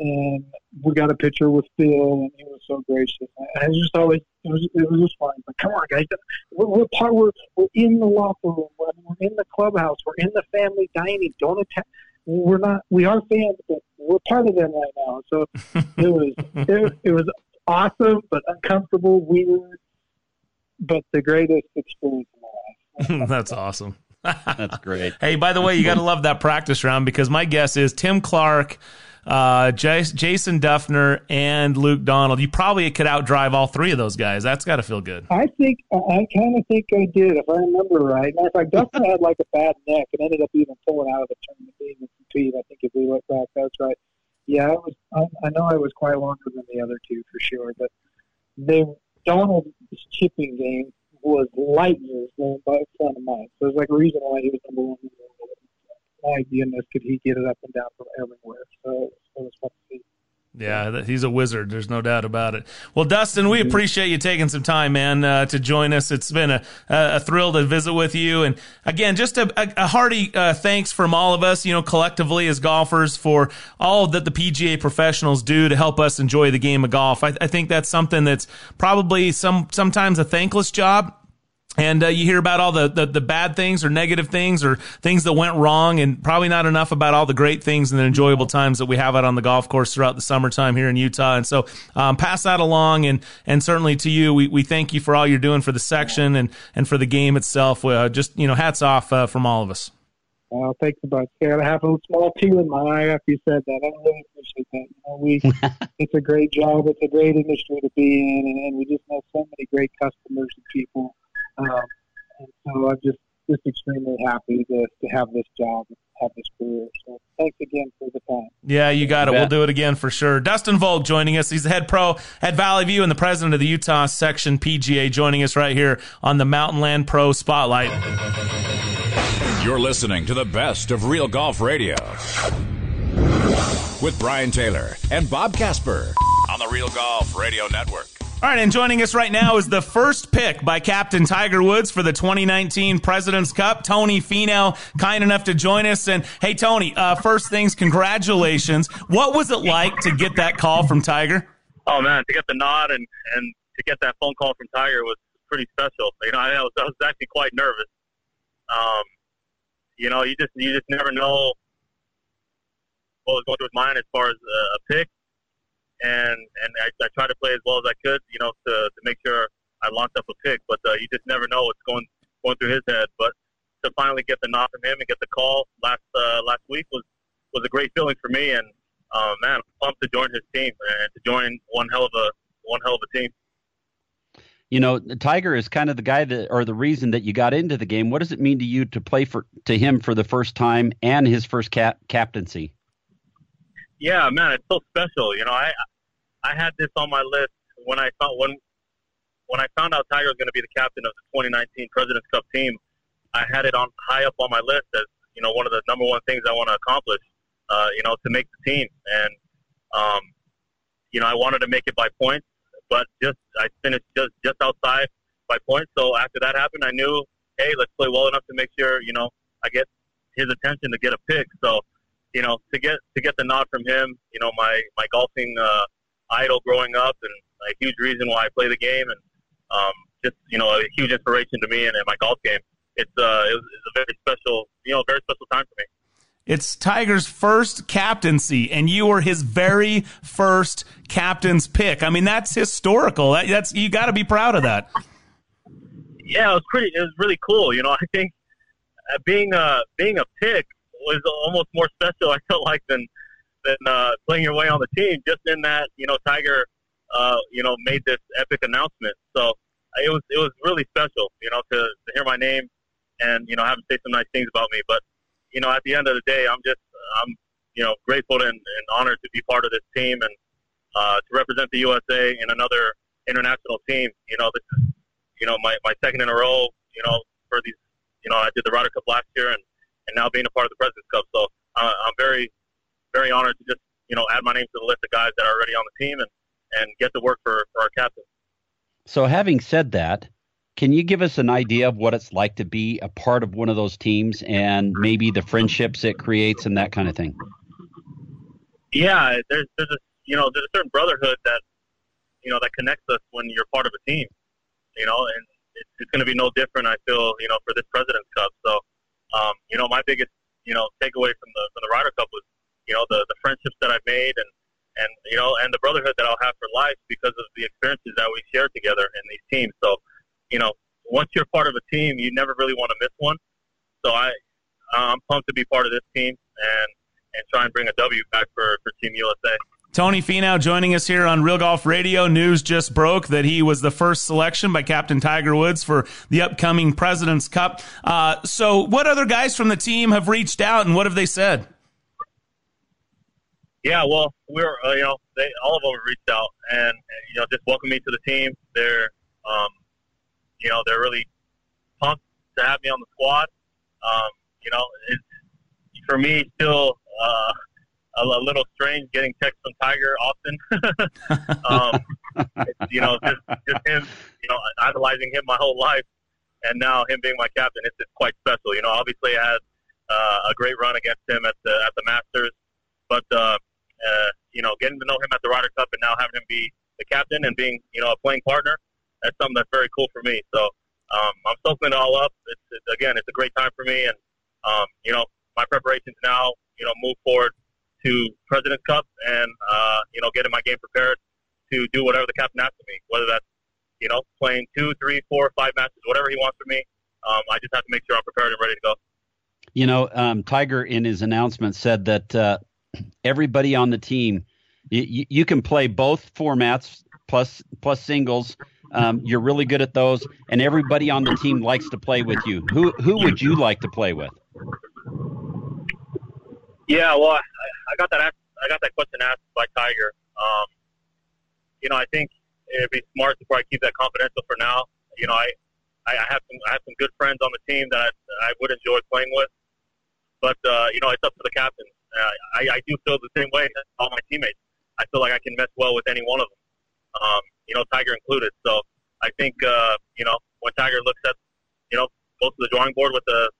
and we got a picture with Phil, and he was so gracious. I, I just always, it was, it was just fun. But come on, guys, we're we're, part, we're we're in the locker room. We're in the clubhouse. We're in the family dining. Don't attack. We're not. We are fans, but we're part of them right now. So it was it, it was awesome, but uncomfortable, weird, but the greatest experience of my life. That's awesome. That's great. Hey, by the way, you got to love that practice round, because my guess is Tim Clark, Uh, J- Jason Duffner and Luke Donald. You probably could outdrive all three of those guys. That's got to feel good. I think I kind of think I did, if I remember right. Matter of fact, Duffner had like a bad neck and ended up even pulling out of the tournament to even compete. I think if we look back, that's right. Yeah, I was. I, I know I was quite longer than the other two for sure, but they, Donald's chipping game was light years long by a friend of mine. So there's like a reason why he was number one in the world. My goodness, could he get it up and down from everywhere? So it was fun to see. Yeah, he's a wizard. There's no doubt about it. Well, Dustin, we appreciate you taking some time, man, uh, to join us. It's been a, a thrill to visit with you. And again, just a, a hearty uh, thanks from all of us, you know, collectively as golfers, for all that the P G A professionals do to help us enjoy the game of golf. I, I think that's something that's probably some sometimes a thankless job. And uh, you hear about all the, the, the bad things or negative things or things that went wrong, and probably not enough about all the great things and the enjoyable times that we have out on the golf course throughout the summertime here in Utah. And so um, pass that along, and and certainly to you, we, we thank you for all you're doing for the section and, and for the game itself. Uh, just, you know, hats off uh, from all of us. Well, thanks a bunch. Yeah, I have a small tear in my eye after you said that. I really appreciate that. You know, we it's a great job. It's a great industry to be in, and, and we just know so many great customers and people. Um, and so I'm just, just extremely happy to, to have this job and have this career. So thanks again for the time. Yeah, you got it. We'll do it again for sure. Dustin Volk joining us. He's the head pro at Valley View and the president of the Utah Section P G A, joining us right here on the Mountain Land Pro Spotlight. You're listening to the best of Real Golf Radio with Brian Taylor and Bob Casper on the Real Golf Radio Network. All right, and joining us right now is the first pick by Captain Tiger Woods for the twenty nineteen President's Cup, Tony Finau, kind enough to join us. And, hey, Tony, uh, first things, congratulations. What was it like to get that call from Tiger? Oh, man, to get the nod and, and to get that phone call from Tiger was pretty special. You know, I was, I was actually quite nervous. Um, you know, you just you just never know what was going through his mind as far as a pick. And and I, I tried to play as well as I could, you know, to, to make sure I launched up a pick. But uh, you just never know what's going going through his head. But to finally get the nod from him and get the call last uh, last week was, was a great feeling for me. And uh, man, I'm pumped to join his team and to join one hell of a one hell of a team. You know, Tiger is kind of the guy that, or the reason that you got into the game. What does it mean to you to play for to him for the first time and his first cap, captaincy? Yeah, man, it's so special. You know, I I had this on my list when I thought when when I found out Tiger was going to be the captain of the twenty nineteen President's Cup team. I had it on high up on my list as, you know, one of the number one things I want to accomplish. Uh, you know, to make the team, and um, you know, I wanted to make it by points, but just I finished just just outside by points. So after that happened, I knew, hey, let's play well enough to make sure, you know, I get his attention to get a pick. So. You know, to get to get the nod from him, you know, my, my golfing uh, idol growing up, and a huge reason why I play the game, and um, just, you know, a huge inspiration to me and in my golf game. It's uh, it was, it's a very special, you know, very special time for me. It's Tiger's first captaincy, and you were his very first captain's pick. I mean, that's historical. That, that's you got to be proud of that. Yeah, it was pretty. It was really cool. You know, I think being a being a pick was almost more special, I felt like, than than uh, playing your way on the team, just in that, you know, Tiger, uh, you know, made this epic announcement. So it was it was really special, you know, to, to hear my name and, you know, have him say some nice things about me. But, you know, at the end of the day, I'm just, I'm, you know, grateful and, and honored to be part of this team and uh, to represent the U S A in another international team. You know, this is, you know, my, my second in a row, you know, for these, you know, I did the Ryder Cup last year and, and now being a part of the President's Cup. So uh, I'm very, very honored to just, you know, add my name to the list of guys that are already on the team and, and get to work for, for our captain. So having said that, can you give us an idea of what it's like to be a part of one of those teams and maybe the friendships it creates and that kind of thing? Yeah, there's, there's a, you know, there's a certain brotherhood that, you know, that connects us when you're part of a team, you know, and it's, it's going to be no different, I feel, you know, for this President's Cup. So, Um, you know, my biggest, you know, takeaway from the from the Ryder Cup was, you know, the, the friendships that I've made and, and, you know, and the brotherhood that I'll have for life because of the experiences that we share together in these teams. So, you know, once you're part of a team, you never really want to miss one. So I, I'm pumped to be part of this team and, and try and bring a W back for, for Team U S A. Tony Finau joining us here on Real Golf Radio. News just broke that he was the first selection by Captain Tiger Woods for the upcoming President's Cup. Uh, so what other guys from the team have reached out, and what have they said? Yeah, well, we're uh, you know, they, all of them have reached out and, you know, just welcomed me to the team. They're, um, you know, they're really pumped to have me on the squad. Um, you know, it's, for me, still uh, – a little strange getting texts from Tiger often. um, you know, just, just him, you know, idolizing him my whole life. And now him being my captain, it's, it's quite special. You know, obviously I had uh, a great run against him at the at the Masters. But, uh, uh, you know, getting to know him at the Ryder Cup and now having him be the captain and being, you know, a playing partner, that's something that's very cool for me. So um, I'm soaking it all up. It's, it's again, it's a great time for me, and um, you know, my preparations now, you know, move forward to President's Cup, and uh, you know, getting my game prepared to do whatever the captain asks of me, whether that's, you know, playing two, three, four, five matches, whatever he wants from me. Um, I just have to make sure I'm prepared and ready to go. You know, um, Tiger in his announcement said that uh, everybody on the team, you, you can play both formats plus plus singles. Um, you're really good at those, and everybody on the team likes to play with you. Who who would you like to play with? Yeah, well, I, I got that asked, I got that question asked by Tiger. Um, you know, I think it'd be smart to probably keep that confidential for now. You know, I. I have some I have some good friends on the team that I, I would enjoy playing with, but uh, you know, it's up to the captain. Uh, I, I do feel the same way as all my teammates. I feel like I can mesh well with any one of them, um, you know, Tiger included. So I think uh, you know, when Tiger looks at, you know, goes to the drawing board with the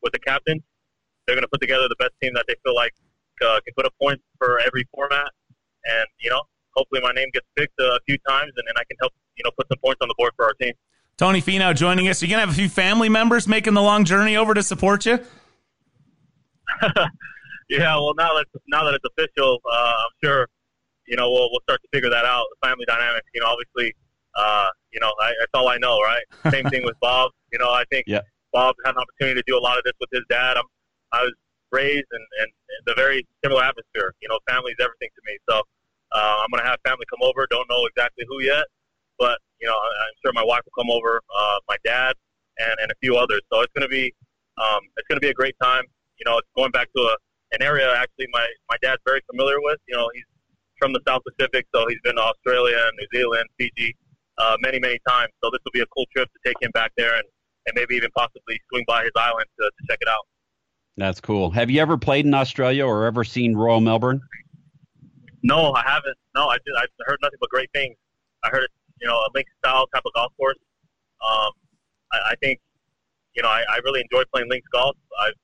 with the captain, they're going to put together the best team that they feel like uh, can put up points for every format, and you know, hopefully my name gets picked a few times, and then I can help, you know, put some points on the board for our team. Tony Finau joining us. You're going to have a few family members making the long journey over to support you? Yeah, well, now that, now that it's official, uh, I'm sure, you know, we'll we'll start to figure that out, the family dynamics. You know, obviously, uh, you know, I, that's all I know, right? Same thing with Bob. You know, I think yeah. Bob had an opportunity to do a lot of this with his dad. I'm, I was raised in, in, in the very similar atmosphere. You know, family is everything to me. So uh, I'm going to have family come over. Don't know exactly who yet. But, you know, I'm sure my wife will come over, uh, my dad, and, and a few others. So it's going to be um, it's going to be a great time. You know, it's going back to a, an area, actually, my, my dad's very familiar with. You know, he's from the South Pacific, so he's been to Australia and New Zealand, Fiji, uh, many, many times. So this will be a cool trip to take him back there and, and maybe even possibly swing by his island to, to check it out. That's cool. Have you ever played in Australia or ever seen Royal Melbourne? No, I haven't. No, I just, I've heard nothing but great things. I heard it. You know, a links-style type of golf course. Um, I, I think, you know, I, I really enjoy playing links golf. I've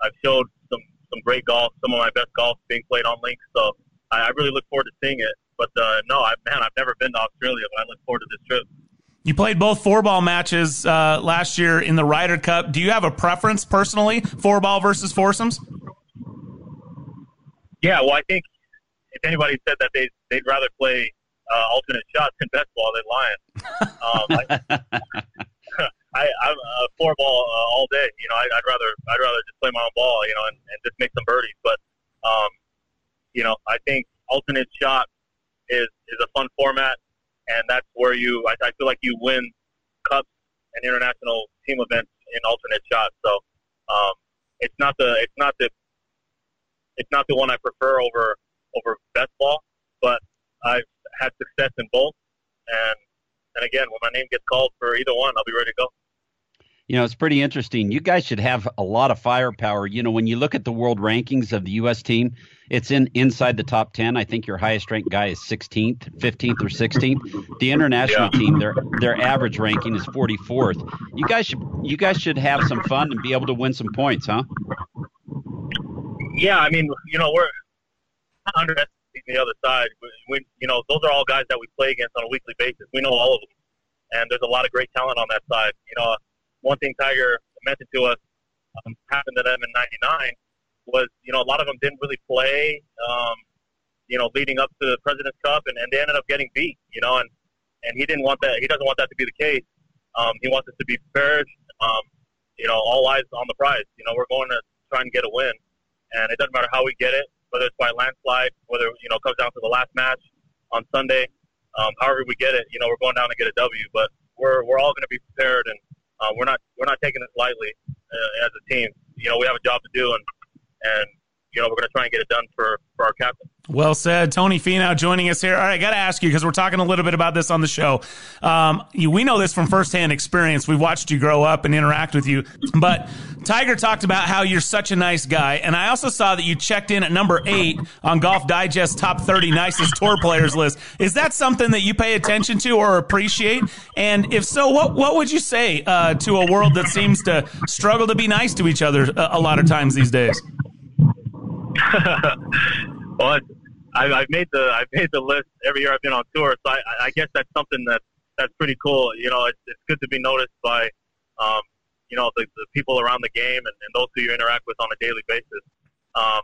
I've showed some, some great golf, some of my best golf being played on links. So I, I really look forward to seeing it. But, uh, no, I, man, I've never been to Australia, but I look forward to this trip. You played both four-ball matches uh, last year in the Ryder Cup. Do you have a preference personally, four-ball versus foursomes? Yeah, well, I think if anybody said that they'd, they'd rather play Uh, alternate shots in best ball, they're lying. Um, I, I, I'm a four ball uh, all day. You know, I, I'd rather I'd rather just play my own ball, you know, and, and just make some birdies. But, um, you know, I think alternate shot is, is a fun format, and that's where you I, I feel like you win cups and international team events in alternate shots. So um, it's not the it's not the it's not the one I prefer over over best ball, but I've had success in both, and and again, when my name gets called for either one, I'll be ready to go. You know, it's pretty interesting. You guys should have a lot of firepower. You know, when you look at the world rankings of the U S team, it's in inside the top ten. I think your highest ranked guy is sixteenth, fifteenth, or sixteenth. The international yeah. team, their their average ranking is forty-fourth. You guys should you guys should have some fun and be able to win some points, huh? Yeah, I mean, you know, we're under. The other side, we, we, you know, those are all guys that we play against on a weekly basis. We know all of them, and there's a lot of great talent on that side. You know, one thing Tiger mentioned to us um, happened to them in ninety-nine was, you know, a lot of them didn't really play, um, you know, leading up to the President's Cup, and, and they ended up getting beat, you know, and, and he didn't want that. He doesn't want that to be the case. Um, he wants us to be prepared, um, you know, all eyes on the prize. You know, we're going to try and get a win, and it doesn't matter how we get it. Whether it's by landslide, whether, you know, it comes down to the last match on Sunday, um, however we get it, you know, we're going down to get a W. But we're we're all going to be prepared, and uh, we're not we're not taking this lightly uh, as a team. You know, we have a job to do, and and you know, we're going to try and get it done for for our captain. Well said. Tony Finau joining us here. All right, I got to ask you, because we're talking a little bit about this on the show. Um, you, we know this from firsthand experience. We've watched you grow up and interact with you. But Tiger talked about how you're such a nice guy. And I also saw that you checked in at number eight on Golf Digest Top thirty Nicest Tour Players list. Is that something that you pay attention to or appreciate? And if so, what, what would you say uh, to a world that seems to struggle to be nice to each other a, a lot of times these days? Well, I've made the I've made the list every year I've been on tour, so I, I guess that's something that that's pretty cool. You know, it's, it's good to be noticed by, um, you know, the, the people around the game and, and those who you interact with on a daily basis. Um,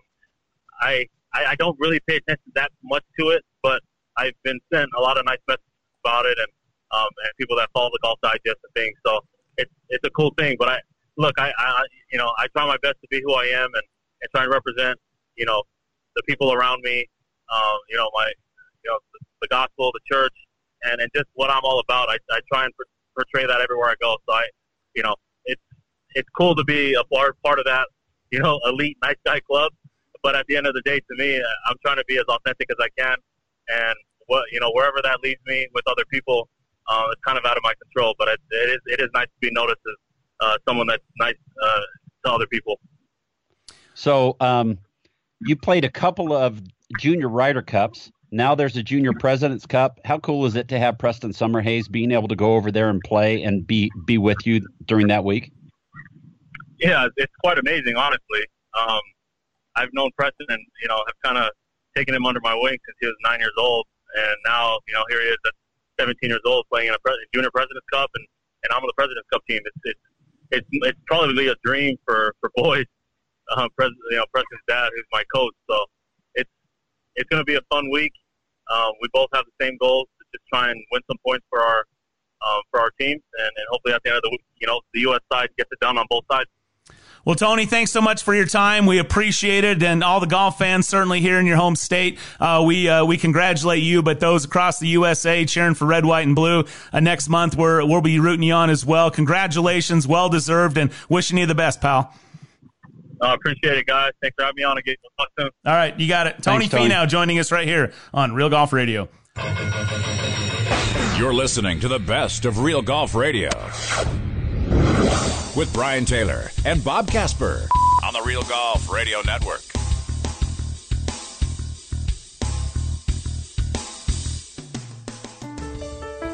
I, I I don't really pay attention that much to it, but I've been sent a lot of nice messages about it and um, and people that follow the Golf Digest and things. So it's it's a cool thing. But I look, I, I you know, I try my best to be who I am and, and try and represent, you know, the people around me, um, you know, my you know the, the gospel, the church, and, and just what I'm all about. I I try and portray that everywhere I go. So I, you know, it's it's cool to be a part part of that, you know, elite nice guy club. But at the end of the day, to me, I'm trying to be as authentic as I can, and what you know, wherever that leads me with other people, uh, it's kind of out of my control. But it, it is it is nice to be noticed as uh, someone that's nice uh, to other people. So um, you played a couple of Junior Ryder Cups. Now there's a Junior President's Cup. How cool is it to have Preston Summerhays being able to go over there and play and be be with you during that week? Yeah, it's quite amazing, honestly. Um, I've known Preston and, you know, have kind of taken him under my wing since he was nine years old. And now, you know, here he is at seventeen years old playing in a pres- Junior President's Cup, and, and I'm on the President's Cup team. It's it's it's, it's probably a dream for, for Boyd, um, President, you know, Preston's dad, who's my coach. So it's it's going to be a fun week. Um, we both have the same goals, to just try and win some points for our um, for our teams. And, and hopefully at the end of the week, you know, the U S side gets it done on both sides. Well, Tony, thanks so much for your time. We appreciate it, and all the golf fans certainly here in your home state, uh, we uh, we congratulate you. But those across the U S A cheering for red, white, and blue uh, next month, we're, we'll be rooting you on as well. Congratulations, well deserved, and wishing you the best, pal. I uh, appreciate it, guys. Thanks for having me on again. Talk soon. All right, you got it. Tony Finau joining us right here on Real Golf Radio. You're listening to the best of Real Golf Radio with Brian Taylor and Bob Casper on the Real Golf Radio Network.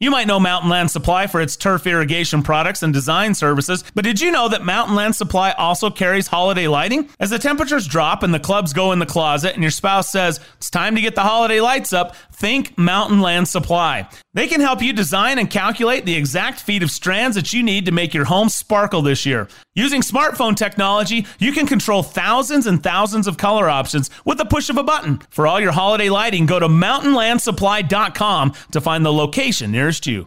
You might know Mountain Land Supply for its turf irrigation products and design services, but did you know that Mountain Land Supply also carries holiday lighting? As the temperatures drop and the clubs go in the closet and your spouse says, it's time to get the holiday lights up, think Mountain Land Supply. They can help you design and calculate the exact feet of strands that you need to make your home sparkle this year. Using smartphone technology, you can control thousands and thousands of color options with the push of a button. For all your holiday lighting, go to mountain land supply dot com to find the location near you.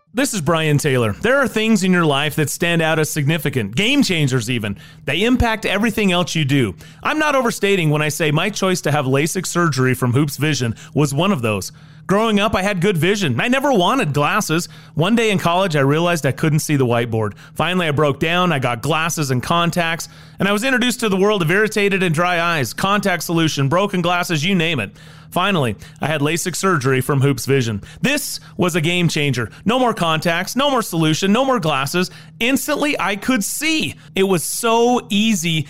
This is Brian Taylor. There are things in your life that stand out as significant, game changers even. They impact everything else you do. I'm not overstating when I say my choice to have LASIK surgery from Hoops Vision was one of those. Growing up, I had good vision. I never wanted glasses. One day in college, I realized I couldn't see the whiteboard. Finally, I broke down. I got glasses and contacts, and I was introduced to the world of irritated and dry eyes, contact solution, broken glasses, you name it. Finally, I had LASIK surgery from Hoops Vision. This was a game changer. No more contacts, no more solution, no more glasses. Instantly, I could see. It was so easy,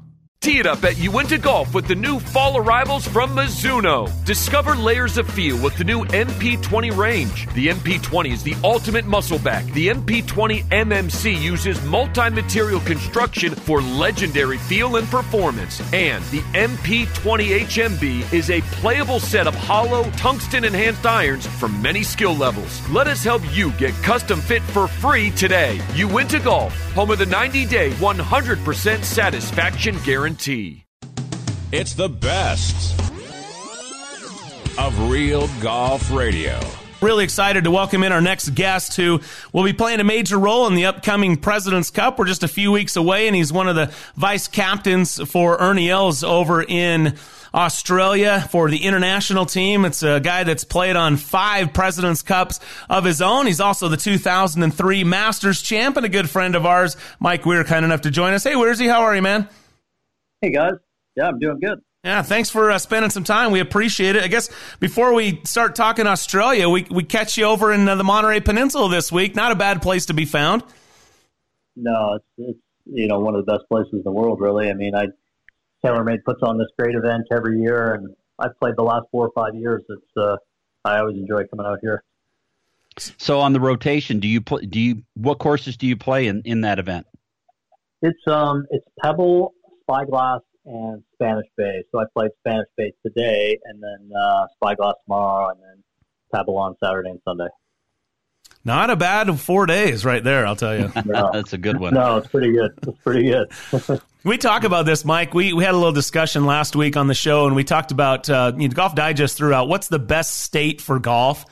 Tee it up at Uinta Golf with the new fall arrivals from Mizuno. Discover layers of feel with the new M P twenty range. The M P twenty is the ultimate muscle back. The M P twenty M M C uses multi-material construction for legendary feel and performance. And the M P twenty H M B is a playable set of hollow, tungsten-enhanced irons for many skill levels. Let us help you get custom fit for free today. Uinta Golf, home of the ninety-day, one hundred percent satisfaction guarantee. It's the best of Real Golf Radio. Really excited to welcome in our next guest who will be playing a major role in the upcoming President's Cup. We're just a few weeks away, and he's one of the vice captains for Ernie Els over in Australia for the international team. It's a guy that's played on five President's Cups of his own. He's also the two thousand three Masters champ and a good friend of ours, Mike Weir, kind enough to join us. Hey, Weirzy, how are you, man? Hey, guys. Yeah, I'm doing good. Yeah, thanks for uh, spending some time. We appreciate it. I guess before we start talking Australia, we we catch you over in uh, the Monterey Peninsula this week. Not a bad place to be found. No, it's, it's you know one of the best places in the world, really. I mean, I TaylorMade puts on this great event every year, and I've played the last four or five years. It's uh, I always enjoy coming out here. So on the rotation, do you play, do you what courses do you play in, in that event? It's um it's Pebble, Spyglass, and Spanish Bay. So I played Spanish Bay today, and then uh, Spyglass tomorrow, and then Pebble on Saturday and Sunday. Not a bad four days right there, I'll tell you. No. That's a good one. No, it's pretty good. It's pretty good. We talk about this, Mike. We we had a little discussion last week on the show, and we talked about uh, you know, Golf Digest threw out what's the best state for golf.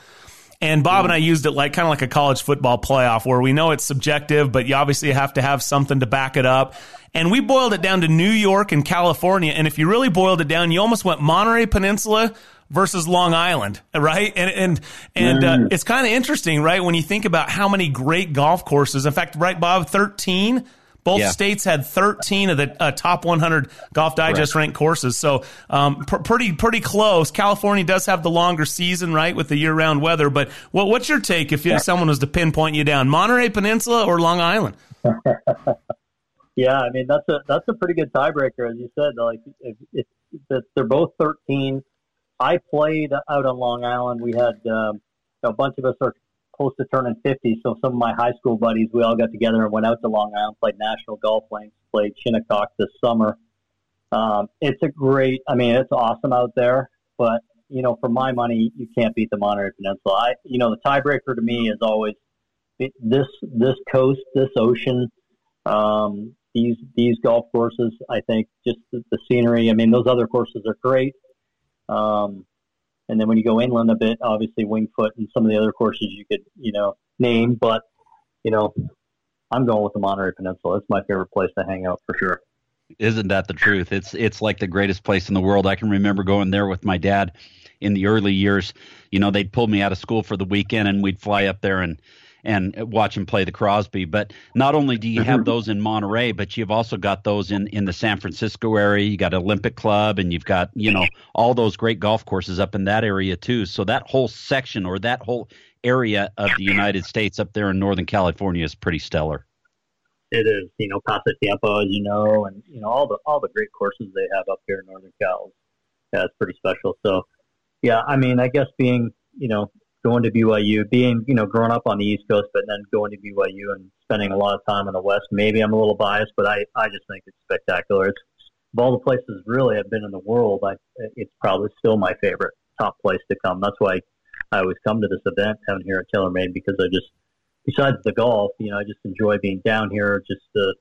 And Bob and I used it like kind of like a college football playoff where we know it's subjective, but you obviously have to have something to back it up. And we boiled it down to New York and California. And if you really boiled it down, you almost went Monterey Peninsula versus Long Island, right? And and and uh, it's kind of interesting, right, when you think about how many great golf courses. In fact, right, Bob, thirteen? Both yeah. states had thirteen of the uh, top one hundred Golf Digest right. ranked courses, so um, pr- pretty pretty close. California does have the longer season, right, with the year-round weather. But what, what's your take if you, yeah. someone was to pinpoint you down, Monterey Peninsula or Long Island? Yeah, I mean that's a that's a pretty good tiebreaker, as you said. Like if, if, if they're both thirteen. I played out on Long Island. We had um, a bunch of us are close to turning fifty, so some of my high school buddies, we all got together and went out to Long Island, played National Golf Links, played Shinnecock this summer. Um, it's a great, I mean, it's awesome out there, but, you know, for my money, you can't beat the Monterey Peninsula. I, you know, the tiebreaker to me is always this this coast, this ocean, um, these these golf courses, I think, just the, the scenery. I mean, those other courses are great. Um And then when you go inland a bit, obviously Wingfoot and some of the other courses you could, you know, name. But, you know, I'm going with the Monterey Peninsula. It's my favorite place to hang out for sure. Isn't that the truth? It's it's like the greatest place in the world. I can remember going there with my dad in the early years. You know, they'd pull me out of school for the weekend and we'd fly up there and, and watch him play the Crosby. But not only do you have those in Monterey, but you've also got those in, in the San Francisco area. You got Olympic Club, and you've got, you know, all those great golf courses up in that area too. So that whole section or that whole area of the United States up there in Northern California is pretty stellar. It is, you know, Paso Tiempo, as you know, and, you know, all the, all the great courses they have up here in Northern Cal. Yeah, it's pretty special. So, yeah, I mean, I guess being, you know, going to B Y U, being, you know, growing up on the East Coast, but then going to B Y U and spending a lot of time on the West. Maybe I'm a little biased, but I, I just think it's spectacular. It's of all the places really I've been in the world, I, it's probably still my favorite top place to come. That's why I always come to this event down here at TaylorMade, because I just, besides the golf, you know, I just enjoy being down here, just the,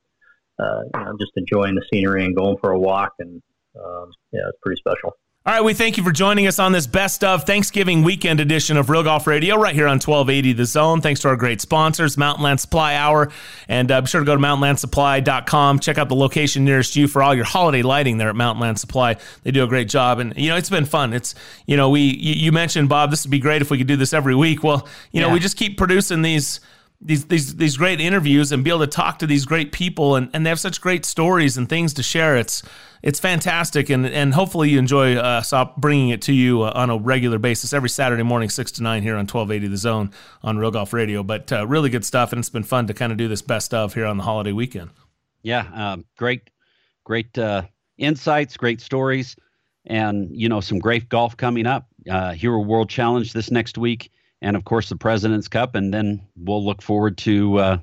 uh, you know, just enjoying the scenery and going for a walk. And, um, yeah, it's pretty special. All right, we thank you for joining us on this Best of Thanksgiving Weekend edition of Real Golf Radio right here on twelve eighty The Zone. Thanks to our great sponsors, Mountain Land Supply Hour. And uh, be sure to go to mountain land supply dot com. Check out the location nearest you for all your holiday lighting there at Mountain Land Supply. They do a great job. And, you know, it's been fun. It's, you know, we you, you mentioned, Bob, this would be great if we could do this every week. Well, you know, yeah. we just keep producing these These, these these great interviews and be able to talk to these great people, and, and they have such great stories and things to share. It's it's fantastic, and, and hopefully you enjoy us uh, bringing it to you uh, on a regular basis every Saturday morning, six to nine here on twelve eighty The Zone on Real Golf Radio. But uh, really good stuff, and it's been fun to kind of do this best of here on the holiday weekend. Yeah, um, great, great uh, insights, great stories, and, you know, some great golf coming up. Uh, Hero World Challenge this next week. And, of course, the President's Cup, and then we'll look forward to uh,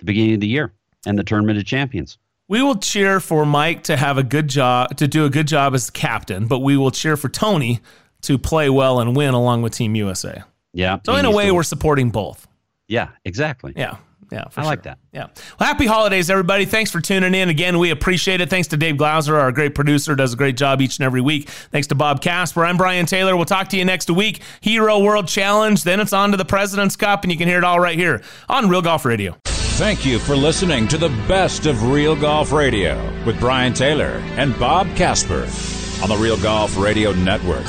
the beginning of the year and the Tournament of Champions. We will cheer for Mike to have a good job, to do a good job as the captain, but we will cheer for Tony to play well and win along with Team U S A. Yeah. So, in a way, we're supporting both. Yeah, exactly. Yeah. Yeah, for I sure. like that. Yeah. Well, happy holidays, everybody. Thanks for tuning in. Again, we appreciate it. Thanks to Dave Glauser, our great producer, does a great job each and every week. Thanks to Bob Casper. I'm Brian Taylor. We'll talk to you next week. Hero World Challenge. Then it's on to the President's Cup, and you can hear it all right here on Real Golf Radio. Thank you for listening to the best of Real Golf Radio with Brian Taylor and Bob Casper on the Real Golf Radio Network.